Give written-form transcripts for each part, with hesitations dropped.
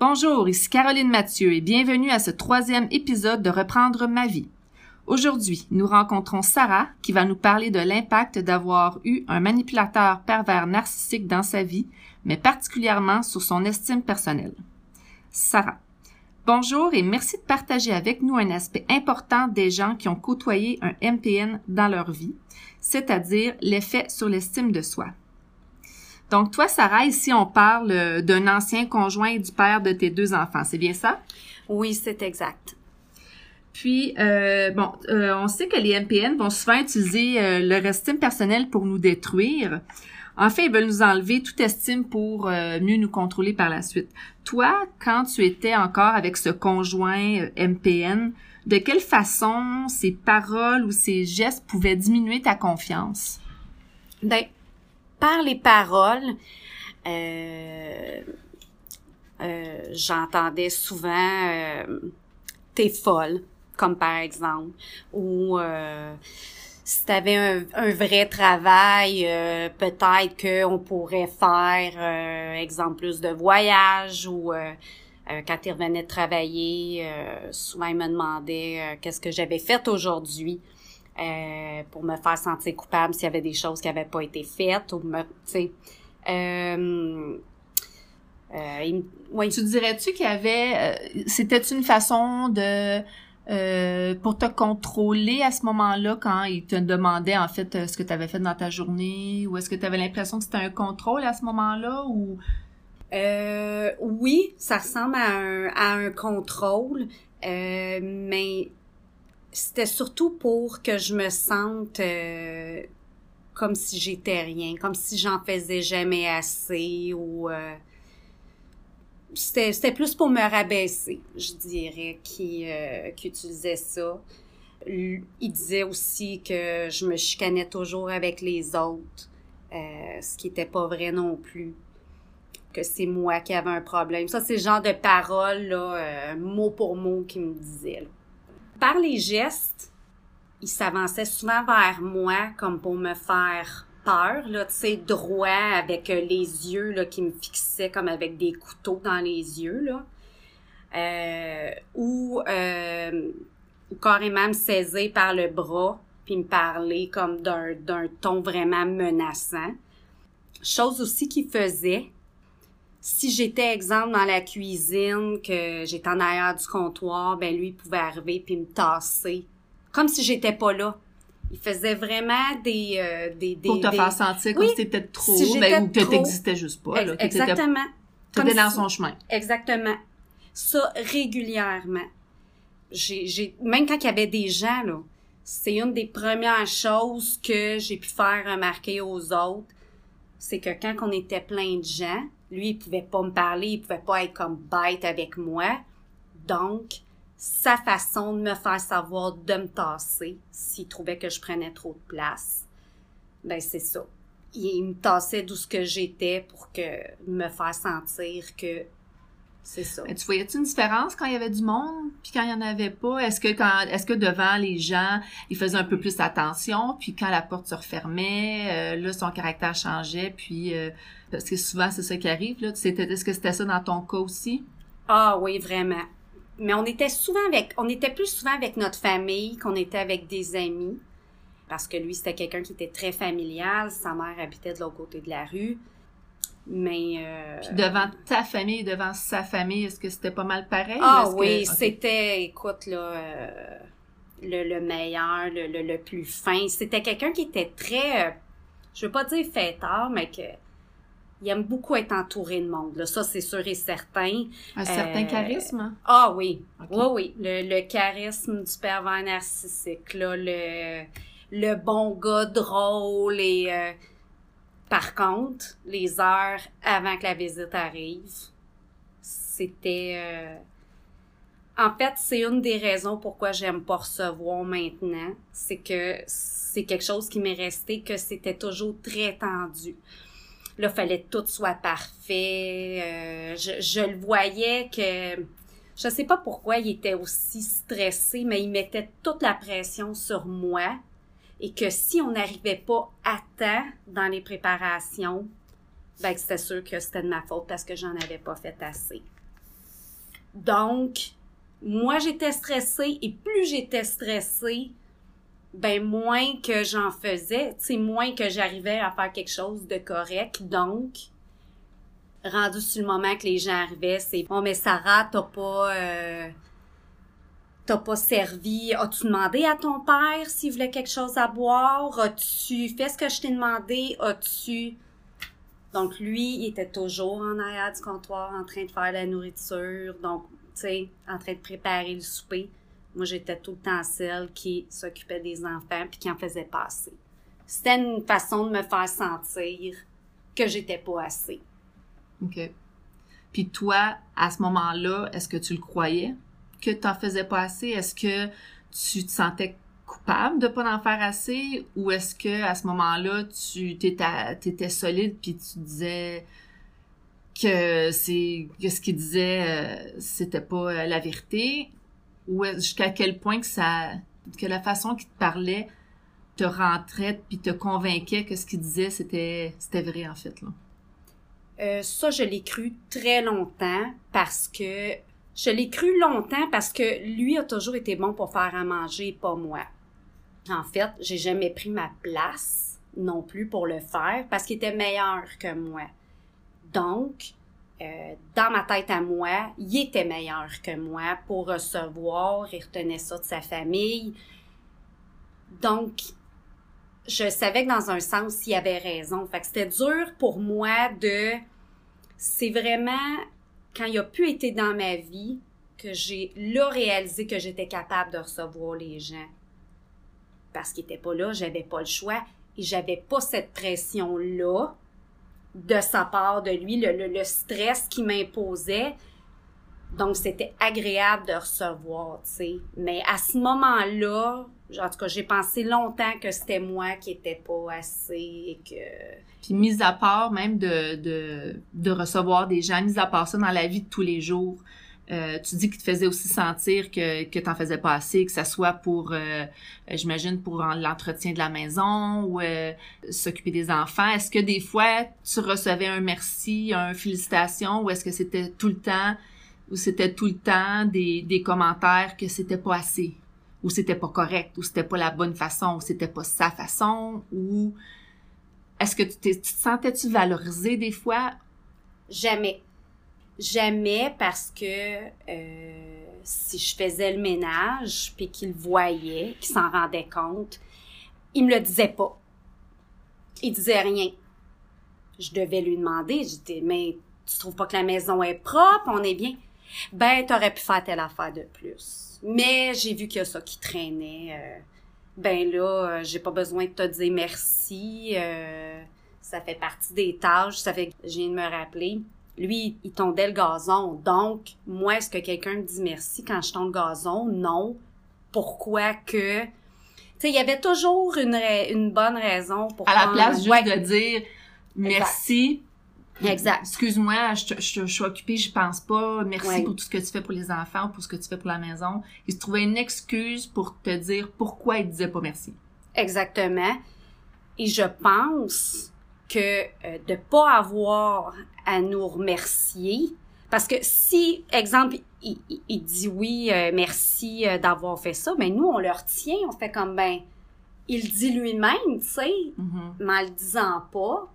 Bonjour, ici Caroline Mathieu et bienvenue à ce 3e épisode de Reprendre ma vie. Aujourd'hui, nous rencontrons Sarah qui va nous parler de l'impact d'avoir eu un manipulateur pervers narcissique dans sa vie, mais particulièrement sur son estime personnelle. Sarah, bonjour et merci de partager avec nous un aspect important des gens qui ont côtoyé un MPN dans leur vie, c'est-à-dire l'effet sur l'estime de soi. Donc, toi, Sarah, ici, on parle d'un ancien conjoint et du père de tes 2 enfants. C'est bien ça? Oui, c'est exact. Puis, on sait que les MPN vont souvent utiliser leur estime personnelle pour nous détruire. En fait, ils veulent nous enlever toute estime pour mieux nous contrôler par la suite. Toi, quand tu étais encore avec ce conjoint MPN, de quelle façon ces paroles ou ces gestes pouvaient diminuer ta confiance? Ben, par les paroles, j'entendais souvent « t'es folle », comme par exemple, ou si t'avais un vrai travail, peut-être qu'on pourrait faire, exemple, plus de voyages, ou quand ils revenaient de travailler, souvent ils me demandaient « qu'est-ce que j'avais fait aujourd'hui ?» pour me faire sentir coupable s'il y avait des choses qui n'avaient pas été faites ou me, tu sais, oui. Tu dirais-tu qu'il y avait, c'était une façon de, pour te contrôler à ce moment-là quand ils te demandaient en fait ce que tu avais fait dans ta journée, ou est-ce que tu avais l'impression que c'était un contrôle à ce moment-là ou? Oui, ça ressemble à un contrôle, mais c'était surtout pour que je me sente comme si j'étais rien, comme si j'en faisais jamais assez, ou c'était plus pour me rabaisser, je dirais, qui utilisait ça. Il disait aussi que je me chicanais toujours avec les autres, ce qui était pas vrai non plus, que c'est moi qui avais un problème. Ça, c'est le genre de paroles là, mot pour mot qu'il me disait là. Par les gestes, il s'avançait souvent vers moi comme pour me faire peur, là, tu sais, droit avec les yeux là, qui me fixaient comme avec des couteaux dans les yeux, là. Ou carrément me saisir par le bras puis me parler comme d'un ton vraiment menaçant. Chose aussi qu'il faisait, si j'étais, exemple, dans la cuisine, que j'étais en arrière du comptoir, ben lui, il pouvait arriver puis me tasser, comme si j'étais pas là. Il faisait vraiment des pour te faire sentir comme si c'était peut-être trop, si ben, ou que t'existais juste pas. Là, exactement. T'étais dans son chemin. Exactement. Ça, régulièrement. Même quand il y avait des gens, là, c'est une des premières choses que j'ai pu faire remarquer aux autres, c'est que quand on était plein de gens, lui, il pouvait pas me parler, il pouvait pas être comme bête avec moi. Donc, sa façon de me faire savoir de me tasser, s'il trouvait que je prenais trop de place, ben c'est ça. Il me tassait d'où ce que j'étais pour que me faire sentir que c'est ça. Mais tu voyais-tu une différence quand il y avait du monde puis quand il y en avait pas? Est-ce que devant les gens, il faisait un peu plus attention, puis quand la porte se refermait, là, son caractère changeait, puis parce que souvent, c'est ça qui arrive, là. Est-ce que c'était ça dans ton cas aussi? Ah oui, vraiment. Mais on était plus souvent avec notre famille qu'on était avec des amis, parce que lui, c'était quelqu'un qui était très familial, sa mère habitait de l'autre côté de la rue. Mais puis devant ta famille, devant sa famille, est-ce que c'était pas mal pareil? Ah oui, c'était, écoute, là, le meilleur, le plus fin. C'était quelqu'un qui était très, je veux pas dire fêtard, mais il aime beaucoup être entouré de monde, là. Ça, c'est sûr et certain. Un certain charisme, hein? Ah oui, okay. Oui, oui. Le charisme du pervers narcissique, là, le bon gars drôle et... Par contre, les heures avant que la visite arrive, c'était... En fait, c'est une des raisons pourquoi j'aime pas recevoir maintenant. C'est que c'est quelque chose qui m'est resté, que c'était toujours très tendu. Là, il fallait que tout soit parfait. Je le voyais que... Je sais pas pourquoi il était aussi stressé, mais il mettait toute la pression sur moi. Et que si on n'arrivait pas à temps dans les préparations, ben c'était sûr que c'était de ma faute parce que j'en avais pas fait assez. Donc, moi, j'étais stressée et plus j'étais stressée, ben moins que j'en faisais, tu sais, moins que j'arrivais à faire quelque chose de correct. Donc, rendu sur le moment que les gens arrivaient, c'est « Bon, mais Sarah, t'as pas servi. As-tu demandé à ton père s'il voulait quelque chose à boire? As-tu fait ce que je t'ai demandé? As-tu... » Donc, lui, il était toujours en arrière du comptoir, en train de faire la nourriture, donc, tu sais, en train de préparer le souper. Moi, j'étais tout le temps celle qui s'occupait des enfants puis qui en faisait passer. C'était une façon de me faire sentir que j'étais pas assez. OK. Puis toi, à ce moment-là, est-ce que tu le croyais que t'en faisais pas assez? Est-ce que tu te sentais coupable de pas en faire assez? Ou est-ce que à ce moment-là, tu t'étais solide puis tu disais que ce qu'il disait, c'était pas la vérité? Ou jusqu'à quel point que la façon qu'il te parlait te rentrait puis te convainquait que ce qu'il disait, c'était vrai en fait, là? Ça, je l'ai cru très longtemps parce que lui a toujours été bon pour faire à manger, pas moi. En fait, j'ai jamais pris ma place non plus pour le faire parce qu'il était meilleur que moi. Donc, dans ma tête à moi, il était meilleur que moi pour recevoir, il retenait ça de sa famille. Donc, je savais que dans un sens, il avait raison. Fait que c'était dur pour moi de... C'est vraiment quand il a pu être dans ma vie que j'ai là réalisé que j'étais capable de recevoir les gens. Parce qu'il n'était pas là, j'avais pas le choix et j'avais pas cette pression-là de sa part, de lui, le stress qu'il m'imposait. Donc, c'était agréable de recevoir, tu sais. Mais à ce moment-là, en tout cas, j'ai pensé longtemps que c'était moi qui n'étais pas assez et que... Puis, mis à part même de recevoir des gens, mis à part ça dans la vie de tous les jours, tu dis qu'il te faisait aussi sentir que t'en faisais pas assez, que ça soit pour, j'imagine, pour l'entretien de la maison ou s'occuper des enfants. Est-ce que des fois, tu recevais un merci, un félicitation ou est-ce que c'était tout le temps... Ou c'était tout le temps des commentaires que c'était pas assez, ou c'était pas correct, ou c'était pas la bonne façon, ou c'était pas sa façon, ou... Est-ce que tu te sentais-tu valorisée des fois? Jamais. Jamais parce que si je faisais le ménage, puis qu'il voyait, qu'il s'en rendait compte, il me le disait pas. Il disait rien. Je devais lui demander, je disais, mais tu trouves pas que la maison est propre, on est bien... Ben, t'aurais pu faire telle affaire de plus. Mais j'ai vu qu'il y a ça qui traînait. Ben là, j'ai pas besoin de te dire merci. Ça fait partie des tâches. Ça fait que je viens de me rappeler. Lui, il tondait le gazon. Donc, moi, est-ce que quelqu'un me dit merci quand je tonds le gazon? Non. Pourquoi que... Tu sais, il y avait toujours une bonne raison pour... À la place, juste de dire merci... Exact. Excuse-moi, je suis occupée, j'y pense pas. Merci pour tout ce que tu fais pour les enfants, pour ce que tu fais pour la maison. Il se trouvait une excuse pour te dire pourquoi il disait pas merci. Exactement. Et je pense que de pas avoir à nous remercier, parce que si, exemple, il dit oui, merci d'avoir fait ça, mais nous, on le retient, on fait comme ben, il dit lui-même, tu sais, mais en le disant pas.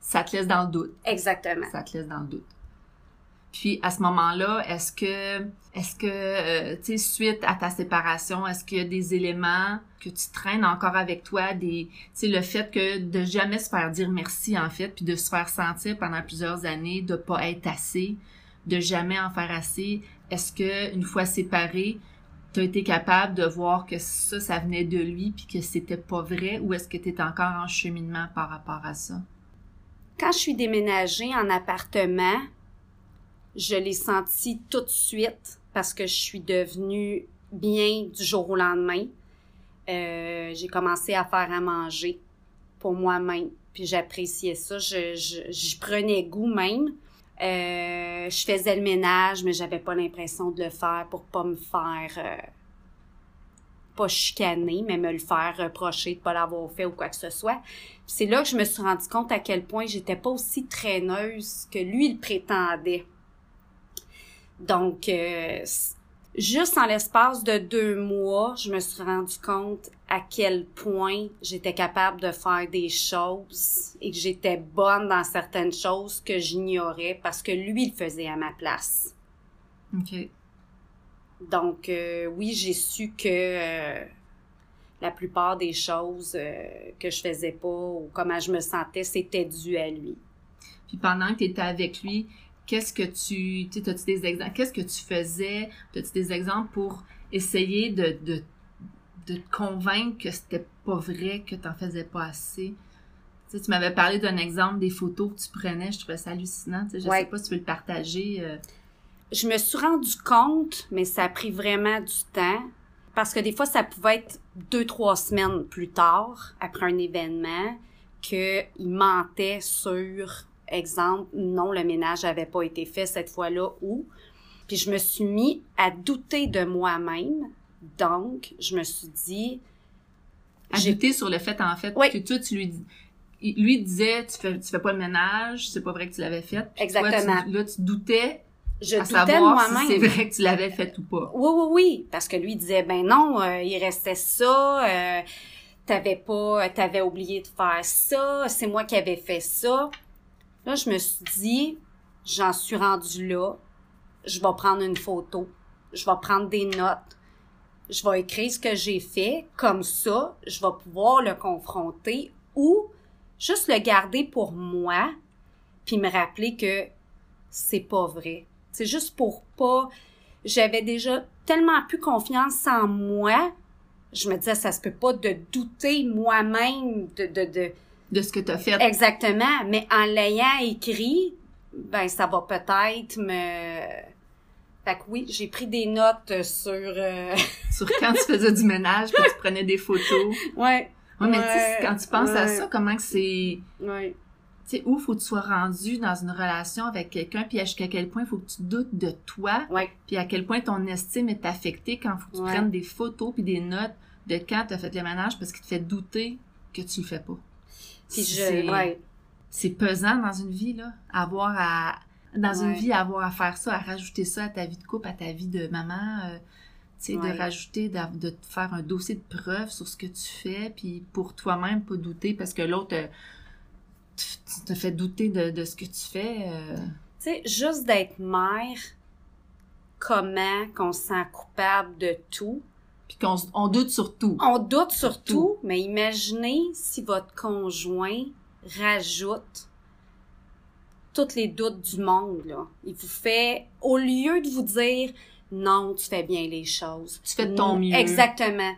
Ça te laisse dans le doute. Exactement. Ça te laisse dans le doute. Puis, à ce moment-là, est-ce que tu sais, suite à ta séparation, est-ce qu'il y a des éléments que tu traînes encore avec toi, des, tu sais, le fait que de jamais se faire dire merci, en fait, puis de se faire sentir pendant plusieurs années de pas être assez, de jamais en faire assez, est-ce que, une fois séparée, t'as été capable de voir que ça venait de lui puis que c'était pas vrai, ou est-ce que t'es encore en cheminement par rapport à ça? Quand je suis déménagée en appartement, je l'ai senti tout de suite parce que je suis devenue bien du jour au lendemain. J'ai commencé à faire à manger pour moi-même, puis j'appréciais ça. J'y prenais goût même. Je faisais le ménage, mais j'avais pas l'impression de le faire pour pas me faire... pas chicaner, mais me le faire reprocher de ne pas l'avoir fait ou quoi que ce soit. Puis c'est là que je me suis rendu compte à quel point j'étais pas aussi traîneuse que lui, il prétendait. Donc, juste en l'espace de 2 mois, je me suis rendu compte à quel point j'étais capable de faire des choses et que j'étais bonne dans certaines choses que j'ignorais parce que lui le faisait à ma place. OK. Donc, oui, j'ai su que la plupart des choses que je faisais pas ou comment je me sentais, c'était dû à lui. Puis pendant que tu étais avec lui, qu'est-ce que t'as-tu des exemples? Qu'est-ce que tu faisais? T'as-tu des exemples pour essayer de te convaincre que c'était pas vrai, que t'en faisais pas assez? Tu sais, tu m'avais parlé d'un exemple des photos que tu prenais, je trouvais ça hallucinant. Tu sais, je sais pas si tu veux le partager. Je me suis rendu compte, mais ça a pris vraiment du temps, parce que des fois, ça pouvait être 2-3 semaines plus tard, après un événement, qu'il mentait sur, exemple, non, le ménage n'avait pas été fait cette fois-là, ou... Puis je me suis mis à douter de moi-même, donc je me suis dit... Douter sur le fait, en fait, que toi, tu lui disais, tu fais pas le ménage, c'est pas vrai que tu l'avais fait. Exactement. Toi, là, tu doutais... Je doutais moi-même. Si c'est vrai que tu l'avais fait ou pas. Oui, parce que lui disait, ben non, il restait ça, t'avais oublié de faire ça, c'est moi qui avais fait ça. Là, je me suis dit, j'en suis rendue là, je vais prendre une photo, je vais prendre des notes, je vais écrire ce que j'ai fait, comme ça, je vais pouvoir le confronter ou juste le garder pour moi, puis me rappeler que c'est pas vrai. C'est juste pour pas... J'avais déjà tellement plus confiance en moi, je me disais, ça se peut pas de douter moi-même de ce que t'as fait. Exactement, mais en l'ayant écrit, ben ça va peut-être me... Fait que oui, j'ai pris des notes sur... sur quand tu faisais du ménage, quand tu prenais des photos. Ouais, mais tu sais, quand tu penses à ça, comment que c'est... Ouais. Tu sais, où faut que tu sois rendu dans une relation avec quelqu'un, puis jusqu'à quel point il faut que tu doutes de toi, puis à quel point ton estime est affectée quand faut que tu prennes des photos puis des notes de quand tu as fait le ménage parce qu'il te fait douter que tu le fais pas. Puis c'est pesant dans une vie, là, avoir à faire ça, à rajouter ça à ta vie de couple, à ta vie de maman, tu sais, de rajouter, de te faire un dossier de preuves sur ce que tu fais, puis pour toi-même pas douter parce que l'autre... Tu te fais douter de ce que tu fais. Tu sais, juste d'être mère, comment qu'on se sent coupable de tout. Puis qu'on doute sur tout. On doute sur tout, mais imaginez si votre conjoint rajoute tous les doutes du monde, là. Il vous fait, au lieu de vous dire, non, tu fais bien les choses. Tu fais de ton mieux. Exactement.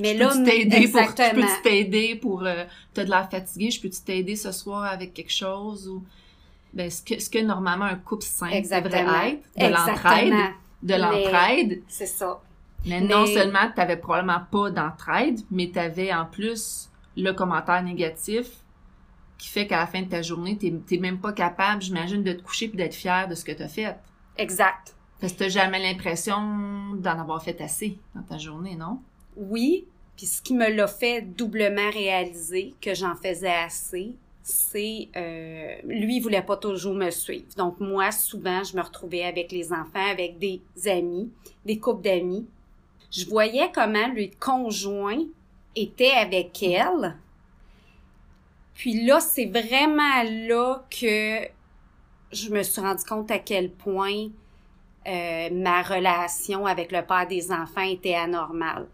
Mais là, peux-tu t'aider pour... T'as de l'air fatigué, je peux-tu t'aider ce soir avec quelque chose? Ou ben, ce que normalement un couple sain devrait être, de l'entraide. C'est ça. Mais non seulement t'avais probablement pas d'entraide, mais t'avais en plus le commentaire négatif qui fait qu'à la fin de ta journée, t'es même pas capable, j'imagine, de te coucher puis d'être fière de ce que t'as fait. Exact. Parce que t'as jamais l'impression d'en avoir fait assez dans ta journée, non? Oui, puis ce qui me l'a fait doublement réaliser que j'en faisais assez, c'est... lui, il voulait pas toujours me suivre. Donc, moi, souvent, je me retrouvais avec les enfants, avec des amis, des couples d'amis. Je voyais comment le conjoint était avec elle. Puis là, c'est vraiment là que je me suis rendu compte à quel point ma relation avec le père des enfants était anormale.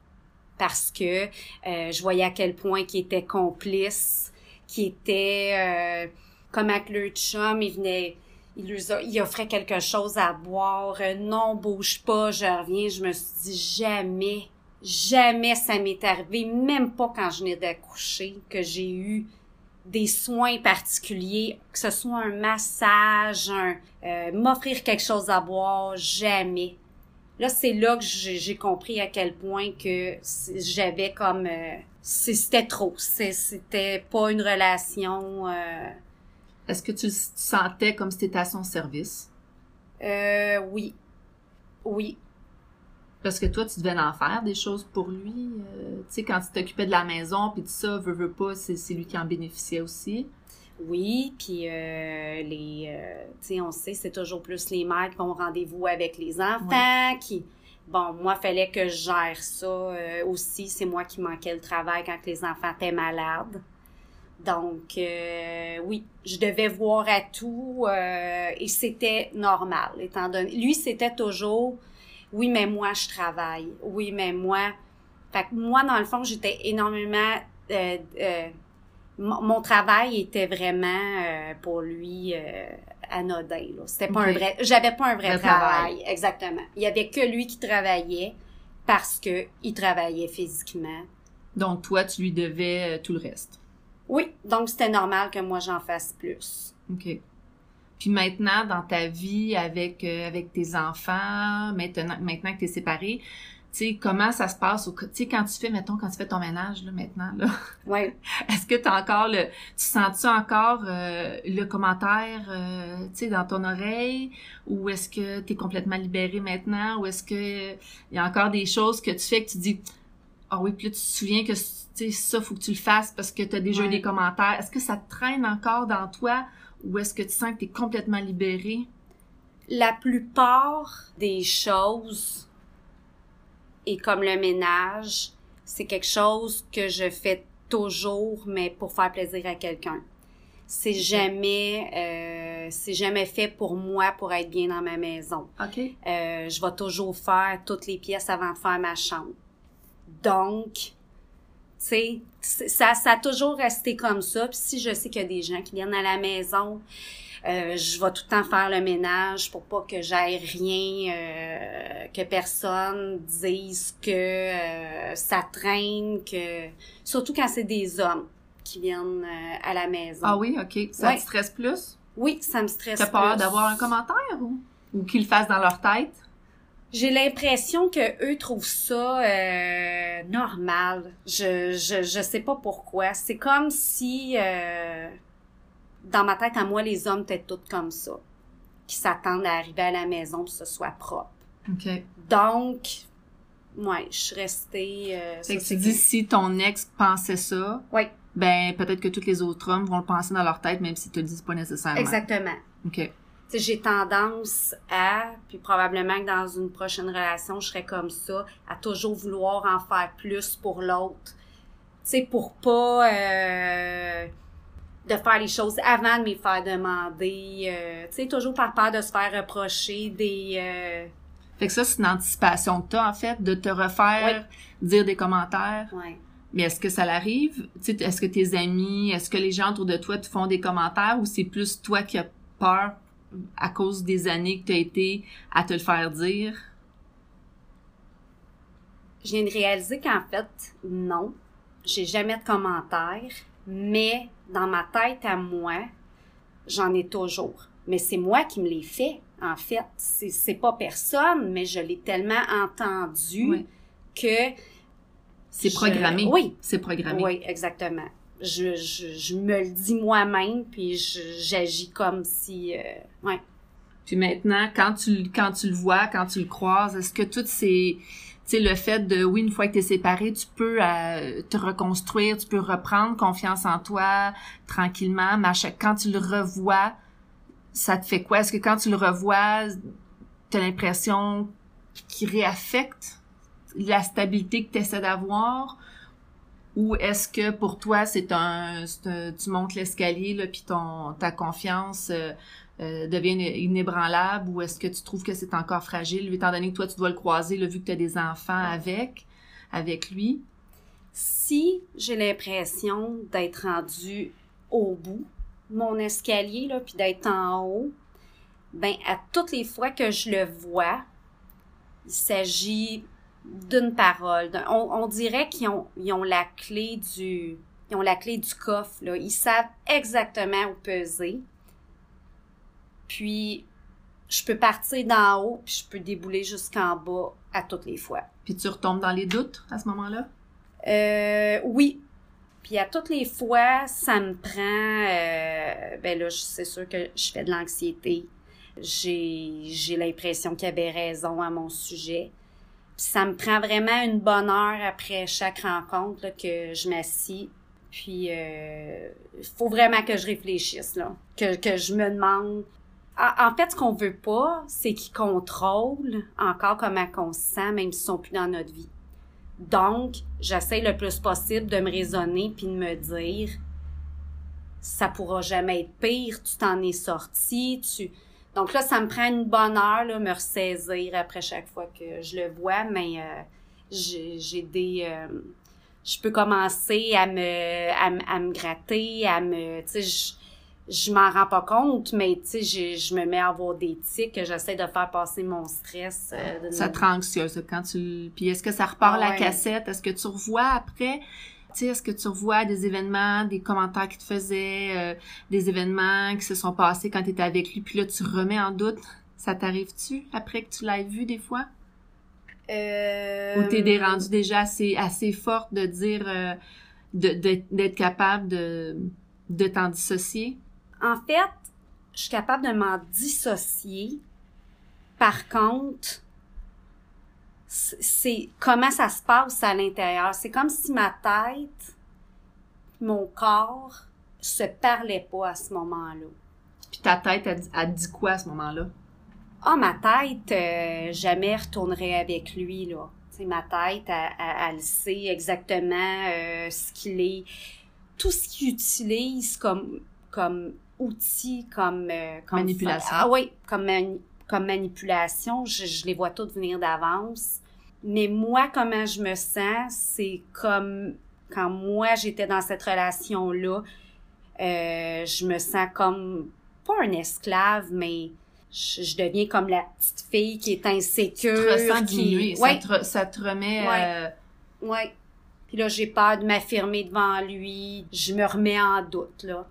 Parce que je voyais à quel point qu'il était complice, qu'il était comme avec le chum, il offrait quelque chose à boire, non, bouge pas, je reviens. Je me suis dit jamais ça m'est arrivé, même pas quand je venais d'accoucher, que j'ai eu des soins particuliers, que ce soit un massage, m'offrir quelque chose à boire, jamais. Là, c'est là que j'ai compris à quel point que j'avais comme... c'était trop. C'était pas une relation... Est-ce que tu sentais comme si t'étais à son service? Oui. Parce que toi, tu devais en faire des choses pour lui. Tu sais, quand tu t'occupais de la maison, puis tout ça, veux pas, c'est lui qui en bénéficiait aussi. Oui, puis tu sais, on sait, c'est toujours plus les mères qui vont au rendez-vous avec les enfants, ouais. qui... Bon, moi, il fallait que je gère ça aussi. C'est moi qui manquais le travail quand les enfants étaient malades. Donc, oui, je devais voir à tout et c'était normal, étant donné... Lui, c'était toujours, oui, mais moi, je travaille. Oui, mais moi... Fait que moi, dans le fond, j'étais énormément... mon travail était vraiment, pour lui, anodin, là. C'était pas okay. un vrai... J'avais pas un vrai travail, exactement. Il y avait que lui qui travaillait parce que il travaillait physiquement. Donc, toi, tu lui devais tout le reste? Oui, donc c'était normal que moi, j'en fasse plus. OK. Puis maintenant, dans ta vie avec tes enfants, maintenant que t'es séparée... Tu sais, comment ça se passe? Tu sais, quand tu fais ton ménage, là, maintenant, là. Ouais. Est-ce que t'as encore tu sens-tu encore le commentaire, tu sais, dans ton oreille? Ou est-ce que t'es complètement libérée maintenant? Ou est-ce que y a encore des choses que tu fais que tu dis, ah oui, puis là, tu te souviens que, tu sais, ça, faut que tu le fasses parce que t'as déjà eu des commentaires. Est-ce que ça te traîne encore dans toi? Ou est-ce que tu sens que t'es complètement libérée? La plupart des choses... Et comme le ménage, c'est quelque chose que je fais toujours, mais pour faire plaisir à quelqu'un. C'est jamais fait pour moi, pour être bien dans ma maison. OK. Je vais toujours faire toutes les pièces avant de faire ma chambre. Donc, tu sais, ça a toujours resté comme ça. Puis si je sais qu'il y a des gens qui viennent à la maison... je vais tout le temps faire le ménage pour pas que j'aille rien, que personne dise que ça traîne, que... Surtout quand c'est des hommes qui viennent à la maison. Ah oui, OK. Ça te stresse plus? Oui, ça me stresse plus. T'as peur d'avoir un commentaire ou qu'ils le fassent dans leur tête? J'ai l'impression que eux trouvent ça normal. Je sais pas pourquoi. C'est comme si... Dans ma tête, à moi, les hommes étaient tous comme ça, qui s'attendent à arriver à la maison que ce soit propre. OK. Donc, ouais, je suis restée... fait que tu dis, si ton ex pensait ça, ben peut-être que tous les autres hommes vont le penser dans leur tête, même s'ils te le disent pas nécessairement. Exactement. OK. Tu sais, j'ai tendance à, puis probablement que dans une prochaine relation, je serais comme ça, à toujours vouloir en faire plus pour l'autre. Tu sais, pour pas... de faire les choses avant de me faire demander, tu sais, toujours par peur de se faire reprocher des... Fait que ça, c'est une anticipation que t'as, en fait, de te refaire dire des commentaires. Oui. Mais est-ce que ça l'arrive? Tu sais, est-ce que tes amis, est-ce que les gens autour de toi te font des commentaires ou c'est plus toi qui as peur à cause des années que t'as été à te le faire dire? Je viens de réaliser qu'en fait, non, j'ai jamais de commentaires, mais... Dans ma tête à moi, j'en ai toujours. Mais c'est moi qui me les fais, en fait. C'est pas personne, mais je l'ai tellement entendu que... C'est programmé. Oui. C'est programmé. Oui, exactement. Je me le dis moi-même, puis j'agis comme si... ouais. Puis maintenant, quand tu le vois, quand tu le croises, est-ce que toutes ces... Tu sais, le fait de, oui, une fois que t'es séparée, tu peux te reconstruire, tu peux reprendre confiance en toi tranquillement, mais quand tu le revois, ça te fait quoi? Est-ce que quand tu le revois, t'as l'impression qu'il réaffecte la stabilité que t'essaies d'avoir? Ou est-ce que pour toi, tu montes l'escalier, là, puis ta confiance... devient inébranlable ou est-ce que tu trouves que c'est encore fragile, étant donné que toi, tu dois le croiser, là, vu que tu as des enfants avec lui? Si j'ai l'impression d'être rendue au bout, mon escalier, là, puis d'être en haut, bien, à toutes les fois que je le vois, il s'agit d'une parole. On dirait qu'ils ont la clé du... Ils ont la clé du coffre, là. Ils savent exactement où peser. Puis, je peux partir d'en haut, puis je peux débouler jusqu'en bas à toutes les fois. Puis, tu retombes dans les doutes à ce moment-là? Oui. Puis, à toutes les fois, ça me prend... ben là, c'est sûr que je fais de l'anxiété. J'ai l'impression qu'il y avait raison à mon sujet. Puis, ça me prend vraiment une bonne heure après chaque rencontre là, que je m'assis. Puis, faut vraiment que je réfléchisse, là, que je me demande. En fait, ce qu'on veut pas, c'est qu'ils contrôlent encore comment on se sent, même s'ils sont plus dans notre vie. Donc, j'essaie le plus possible de me raisonner puis de me dire, ça pourra jamais être pire, tu t'en es sorti, tu... Donc là, ça me prend une bonne heure, là, me ressaisir après chaque fois que je le vois, mais j'ai des... je peux commencer à me gratter, à me... Tu sais, je m'en rends pas compte, mais tu sais, je me mets à avoir des tics, j'essaie de faire passer mon stress. Ça te rend anxieuse quand tu... Puis est-ce que ça repart la cassette? Est-ce que tu revois après... Tu sais, est-ce que tu revois des événements, des commentaires qu'il te faisait, des événements qui se sont passés quand tu étais avec lui, puis là, tu remets en doute? Ça t'arrive-tu après que tu l'aies vu des fois? Ou t'es rendue déjà assez forte de dire, d'être capable de t'en dissocier? En fait, je suis capable de m'en dissocier. Par contre... c'est comment ça se passe à l'intérieur. C'est comme si ma tête, mon corps, se parlait pas à ce moment-là. Puis ta tête, elle dit quoi à ce moment-là? Ah, ma tête, jamais retournerait avec lui, là. T'sais, ma tête, elle sait exactement ce qu'il est. Tout ce qu'il utilise comme outil, comme manipulation. Ah oui, comme manipulation, je les vois toutes venir d'avance. Mais moi, comment je me sens, c'est comme quand moi, j'étais dans cette relation-là, je me sens comme, pas un esclave, mais je deviens comme la petite fille qui est insécure. Tu te ressens diminuée, ouais. Ça te remet... Oui. Puis là, j'ai peur de m'affirmer devant lui. Je me remets en doute, là.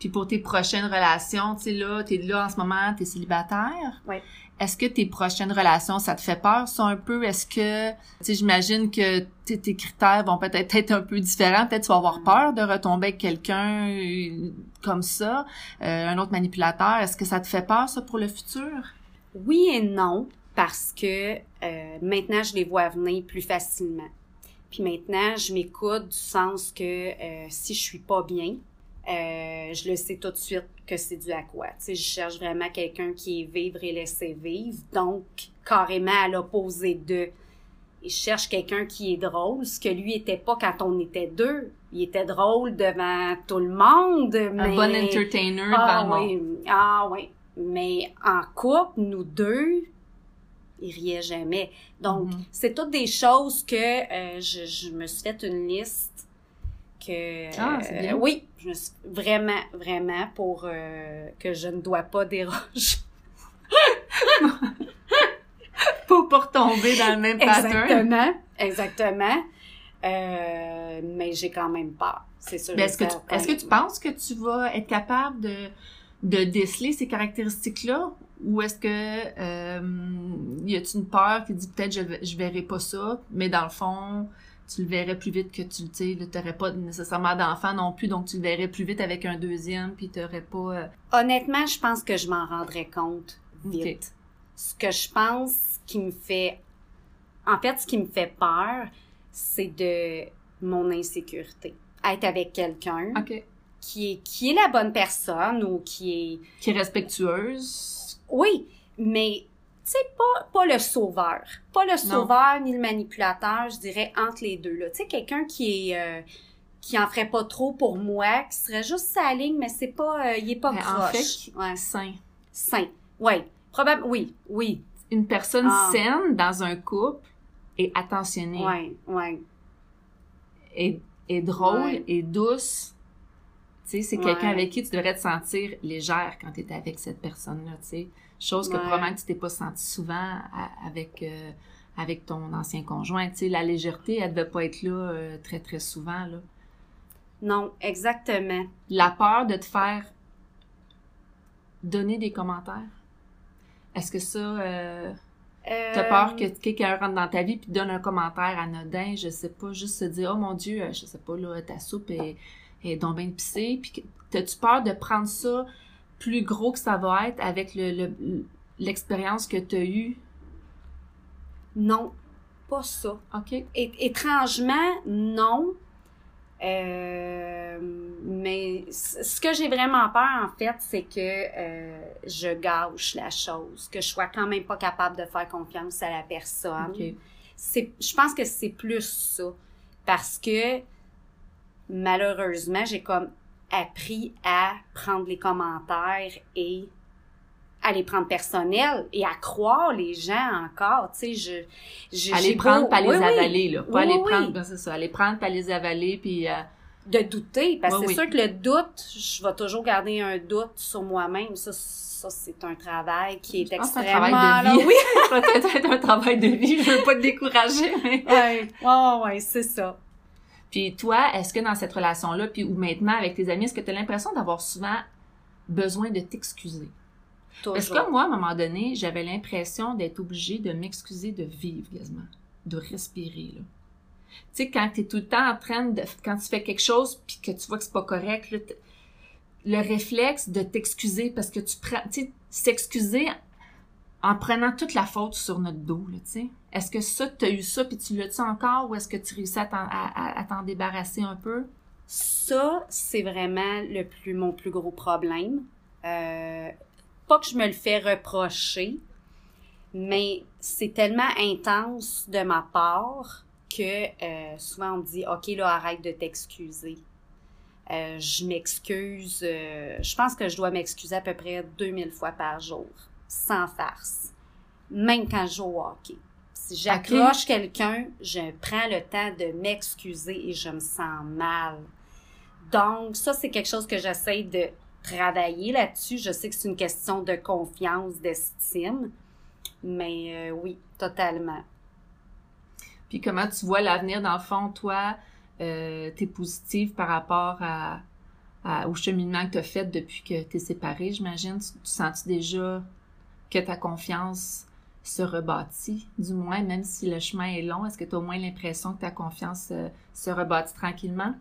Puis pour tes prochaines relations, tu sais, là, t'es là en ce moment, t'es célibataire. Oui. Est-ce que tes prochaines relations, ça te fait peur, ça, un peu? Est-ce que, tu sais, j'imagine que tes critères vont peut-être être un peu différents. Peut-être tu vas avoir peur de retomber avec quelqu'un comme ça, un autre manipulateur. Est-ce que ça te fait peur, ça, pour le futur? Oui et non, parce que maintenant, je les vois venir plus facilement. Puis maintenant, je m'écoute du sens que si je suis pas bien, je le sais tout de suite que c'est dû à quoi. Tu sais, je cherche vraiment quelqu'un qui est vivre et laisser vivre, donc carrément à l'opposé de. Et je cherche quelqu'un qui est drôle, ce que lui était pas quand on était deux. Il était drôle devant tout le monde, mais... Un bon entertainer devant le monde. Ah oui, mais en couple, nous deux, il riait jamais. Donc, c'est toutes des choses que je me suis fait une liste que c'est bien. Oui, je me suis vraiment pour que je ne dois pas déroger. Pour retomber dans le même pattern. Exactement. Mais j'ai quand même peur. C'est sûr. Est-ce que tu penses que tu vas être capable de déceler ces caractéristiques-là? Ou est-ce que y a-t-il une peur qui dit peut-être je verrai pas ça, mais dans le fond... tu le verrais plus vite que tu t'aurais pas nécessairement d'enfant non plus, donc tu le verrais plus vite avec un deuxième, puis t'aurais pas... Honnêtement, je pense que je m'en rendrais compte vite. Okay. Ce que je pense qui me fait... En fait, ce qui me fait peur, c'est de mon insécurité. Être avec quelqu'un qui est la bonne personne ou qui est... Qui est respectueuse. Oui, mais... Tu sais, pas le sauveur. Pas le sauveur ni le manipulateur, je dirais, entre les deux. Tu sais, quelqu'un qui en ferait pas trop pour moi, qui serait juste sa ligne, mais c'est pas... il est pas croche. En fait, sain. Ouais. Oui. Une personne saine dans un couple est attentionnée. Oui. Et drôle, et douce. Tu sais, c'est quelqu'un avec qui tu devrais te sentir légère quand tu es avec cette personne-là, tu sais. Chose que probablement que tu t'es pas sentie souvent avec ton ancien conjoint. Tu sais, la légèreté, elle devait pas être là très, très souvent, là. Non, exactement. La peur de te faire donner des commentaires. Est-ce que ça... t'as peur que quelqu'un rentre dans ta vie puis donne un commentaire anodin, je sais pas, juste se dire « Oh mon Dieu, je sais pas, là, ta soupe est... » et donc bien pissé, puis t'as-tu peur de prendre ça plus gros que ça va être avec l'expérience que t'as eue? Non, pas ça. OK. Étrangement, non, Mais ce que j'ai vraiment peur, en fait, c'est que je gâche la chose, que je sois quand même pas capable de faire confiance à la personne. Okay. Je pense que c'est plus ça, parce que malheureusement, j'ai comme appris à prendre les commentaires et à les prendre personnels et à croire les gens encore, tu sais, à les prendre, pas les avaler, là. Pas les prendre, ben c'est ça, à les prendre, pas les avaler, puis... De douter, parce que c'est sûr que le doute, je vais toujours garder un doute sur moi-même, ça c'est un travail qui est extrêmement... Peut-être un travail de vie, je veux pas te décourager, mais... Oui, c'est ça. Puis toi, est-ce que dans cette relation-là, puis ou maintenant avec tes amis, est-ce que tu as l'impression d'avoir souvent besoin de t'excuser? Toujours. Parce que moi, à un moment donné, j'avais l'impression d'être obligée de m'excuser de vivre, quasiment, de respirer, là. Tu sais, quand tu es tout le temps en train de... Quand tu fais quelque chose, puis que tu vois que c'est pas correct, là, le réflexe de t'excuser, parce que tu prends... Tu sais, s'excuser en prenant toute la faute sur notre dos, là, tu sais. Est-ce que ça, tu as eu ça, puis tu l'as-tu encore, ou est-ce que tu réussis à t'en débarrasser un peu? Ça, c'est vraiment mon plus gros problème. Pas que je me le fais reprocher, mais c'est tellement intense de ma part que souvent on me dit « Ok, là, arrête de t'excuser. » Je m'excuse, je pense que je dois m'excuser à peu près 2000 fois par jour, sans farce, même quand je joue au hockey. Si j'accroche quelqu'un, je prends le temps de m'excuser et je me sens mal. Donc, ça, c'est quelque chose que j'essaie de travailler là-dessus. Je sais que c'est une question de confiance, d'estime, mais oui, totalement. Puis comment tu vois l'avenir, dans le fond, toi, t'es positive par rapport au cheminement que t'as fait depuis que t'es séparée, j'imagine. Tu sens-tu déjà que ta confiance se rebâtit, du moins, même si le chemin est long? Est-ce que t'as au moins l'impression que ta confiance se rebâtit tranquillement?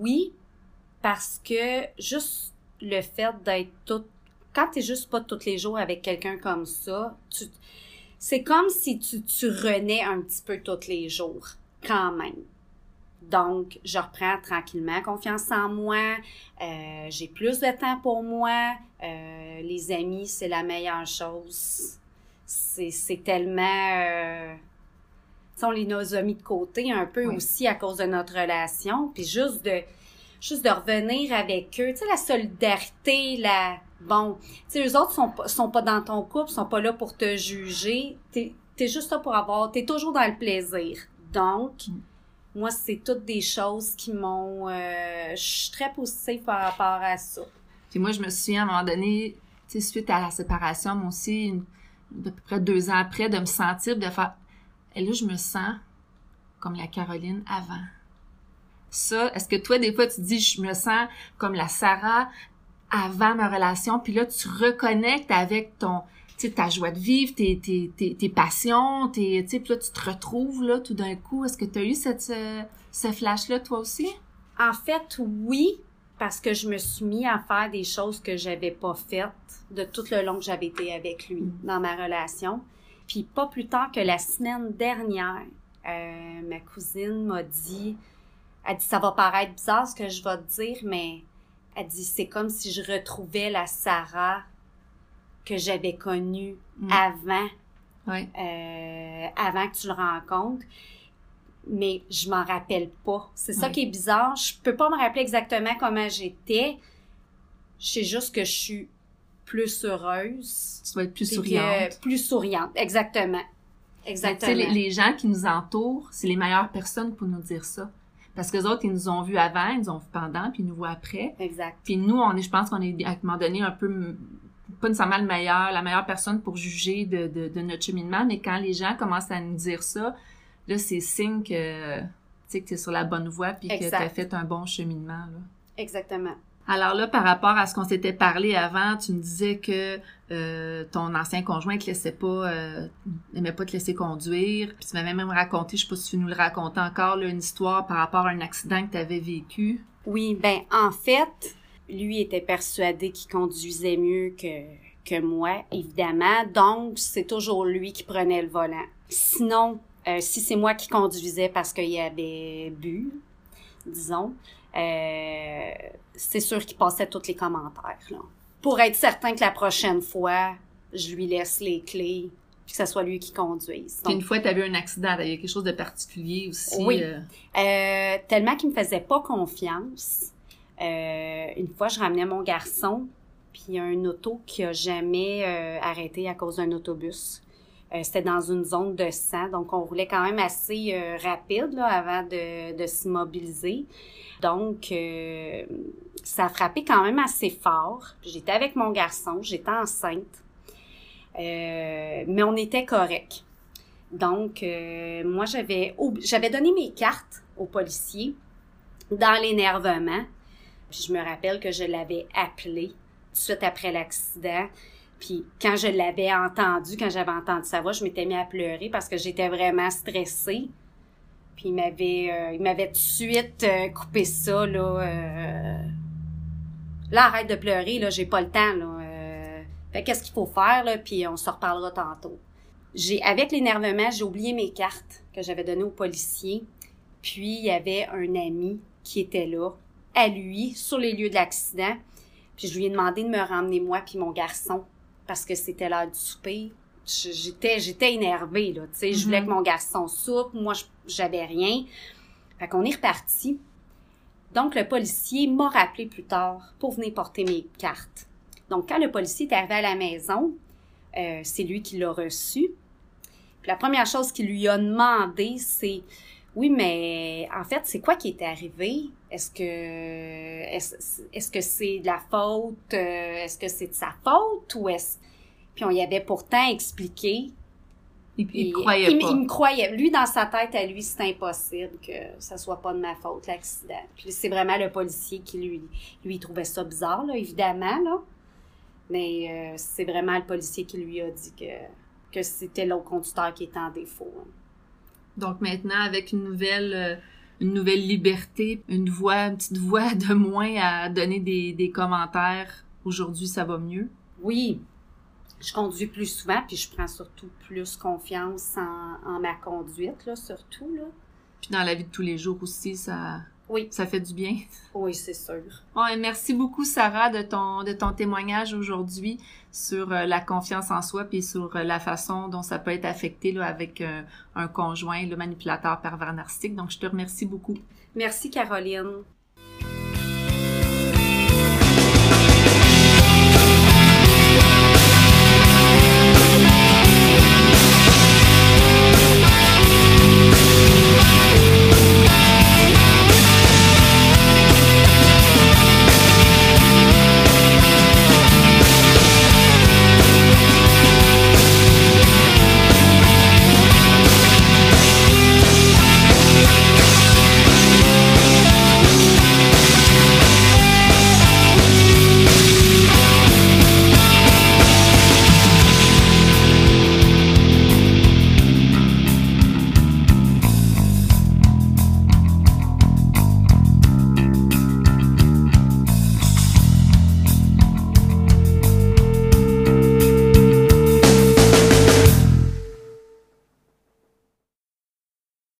Oui. Parce que juste le fait d'être quand t'es juste pas tous les jours avec quelqu'un comme ça, c'est comme si tu renais un petit peu tous les jours, quand même. Donc, je reprends tranquillement confiance en moi, j'ai plus de temps pour moi, les amis, c'est la meilleure chose. C'est tellement... on les a mis de côté un peu aussi à cause de notre relation, puis juste de revenir avec eux, tu sais, la solidarité, tu sais, eux autres sont pas dans ton couple, sont pas là pour te juger, t'es juste là pour t'es toujours dans le plaisir. Donc, moi, c'est toutes des choses qui m'ont, je suis très positive par rapport à ça. Puis moi, je me souviens, à un moment donné, tu sais, suite à la séparation, moi aussi, à peu près 2 ans après, de me sentir, de faire, et là, je me sens comme la Caroline avant. Ça, est-ce que toi, des fois, tu dis, je me sens comme la Sarah avant ma relation, puis là, tu reconnectes avec tu sais, ta joie de vivre, tes passions, tu sais, puis là, tu te retrouves, là, tout d'un coup. Est-ce que tu as eu ce flash-là, toi aussi? En fait, oui, parce que je me suis mis à faire des choses que j'avais pas faites de tout le long que j'avais été avec lui dans ma relation. Puis pas plus tard que la semaine dernière, ma cousine m'a dit... Elle dit, ça va paraître bizarre ce que je vais te dire, mais elle dit, c'est comme si je retrouvais la Sarah que j'avais connue avant, avant que tu le rencontres, mais je m'en rappelle pas. C'est ça qui est bizarre. Je peux pas me rappeler exactement comment j'étais. Je sais juste que je suis plus heureuse. Tu dois être plus souriante. Plus souriante, exactement. Exactement. Mais, les gens qui nous entourent, c'est les meilleures personnes pour nous dire ça. Parce qu'eux autres, ils nous ont vus avant, ils nous ont vus pendant, puis ils nous voient après. Exact. Puis nous, je pense qu'on est, à un moment donné, un peu, pas nécessairement la meilleure personne pour juger de notre cheminement, mais quand les gens commencent à nous dire ça, là, c'est signe que, tu sais, que t'es sur la bonne voie, puis que t'as fait un bon cheminement, là. Exactement. Alors là, par rapport à ce qu'on s'était parlé avant, tu me disais que ton ancien conjoint n'aimait pas te laisser conduire. Puis tu m'avais même raconté, je ne sais pas si tu nous le racontais encore, là, une histoire par rapport à un accident que tu avais vécu. Oui, bien, en fait, lui était persuadé qu'il conduisait mieux que moi, évidemment. Donc, c'est toujours lui qui prenait le volant. Sinon, si c'est moi qui conduisais parce qu'il avait bu... disons, c'est sûr qu'il passait tous les commentaires, là. Pour être certain que la prochaine fois, je lui laisse les clés, puis que ce soit lui qui conduise. Donc, puis une fois, tu avais un accident, il y a quelque chose de particulier aussi. Oui, tellement qu'il me faisait pas confiance. Une fois, je ramenais mon garçon, puis il y a un auto qui a jamais arrêté à cause d'un autobus. C'était dans une zone de 100, donc on roulait quand même assez rapide là, avant de s'immobiliser. Donc, ça a frappé quand même assez fort. J'étais avec mon garçon, j'étais enceinte, mais on était correct. Donc, moi, j'avais donné mes cartes aux policiers dans l'énervement. Puis je me rappelle que je l'avais appelé tout de suite après l'accident. Puis quand je l'avais entendu, quand j'avais entendu sa voix, je m'étais mis à pleurer parce que j'étais vraiment stressée. Puis il m'avait tout de suite coupé ça, là. Là, arrête de pleurer, là, j'ai pas le temps, là. Fait qu'est-ce qu'il faut faire, là, puis on se reparlera tantôt. Avec l'énervement, j'ai oublié mes cartes que j'avais données aux policiers. Puis il y avait un ami qui était là, à lui, sur les lieux de l'accident. Puis je lui ai demandé de me ramener moi puis mon garçon. Parce que c'était l'heure du souper, j'étais énervée, là, tu sais, je voulais que mon garçon soupe, moi, j'avais rien. Fait qu'on est reparti. Donc, le policier m'a rappelé plus tard pour venir porter mes cartes. Donc, quand le policier est arrivé à la maison, c'est lui qui l'a reçu. Puis la première chose qu'il lui a demandé, c'est « Oui, mais en fait, c'est quoi qui est arrivé? Est-ce que c'est de la faute? Est-ce que c'est de sa faute? Ou est-ce... » Puis on y avait pourtant expliqué. Il ne croyait pas. Il me croyait. Lui, dans sa tête, à lui, c'est impossible que ça soit pas de ma faute, l'accident. Puis c'est vraiment le policier qui lui trouvait ça bizarre, là, évidemment, là. Mais c'est vraiment le policier qui lui a dit que c'était l'autre conducteur qui était en défaut, hein. Donc maintenant, avec une nouvelle liberté, une petite voix de moins à donner des commentaires, aujourd'hui ça va mieux? Oui, je conduis plus souvent, puis je prends surtout plus confiance en ma conduite, là, surtout, là. Puis dans la vie de tous les jours aussi, ça... Oui. Ça fait du bien. Oui, c'est sûr. Bon, et merci beaucoup, Sarah, de ton témoignage aujourd'hui sur la confiance en soi puis sur la façon dont ça peut être affecté là, avec un conjoint, le manipulateur pervers narcissique. Donc, je te remercie beaucoup. Merci, Caroline.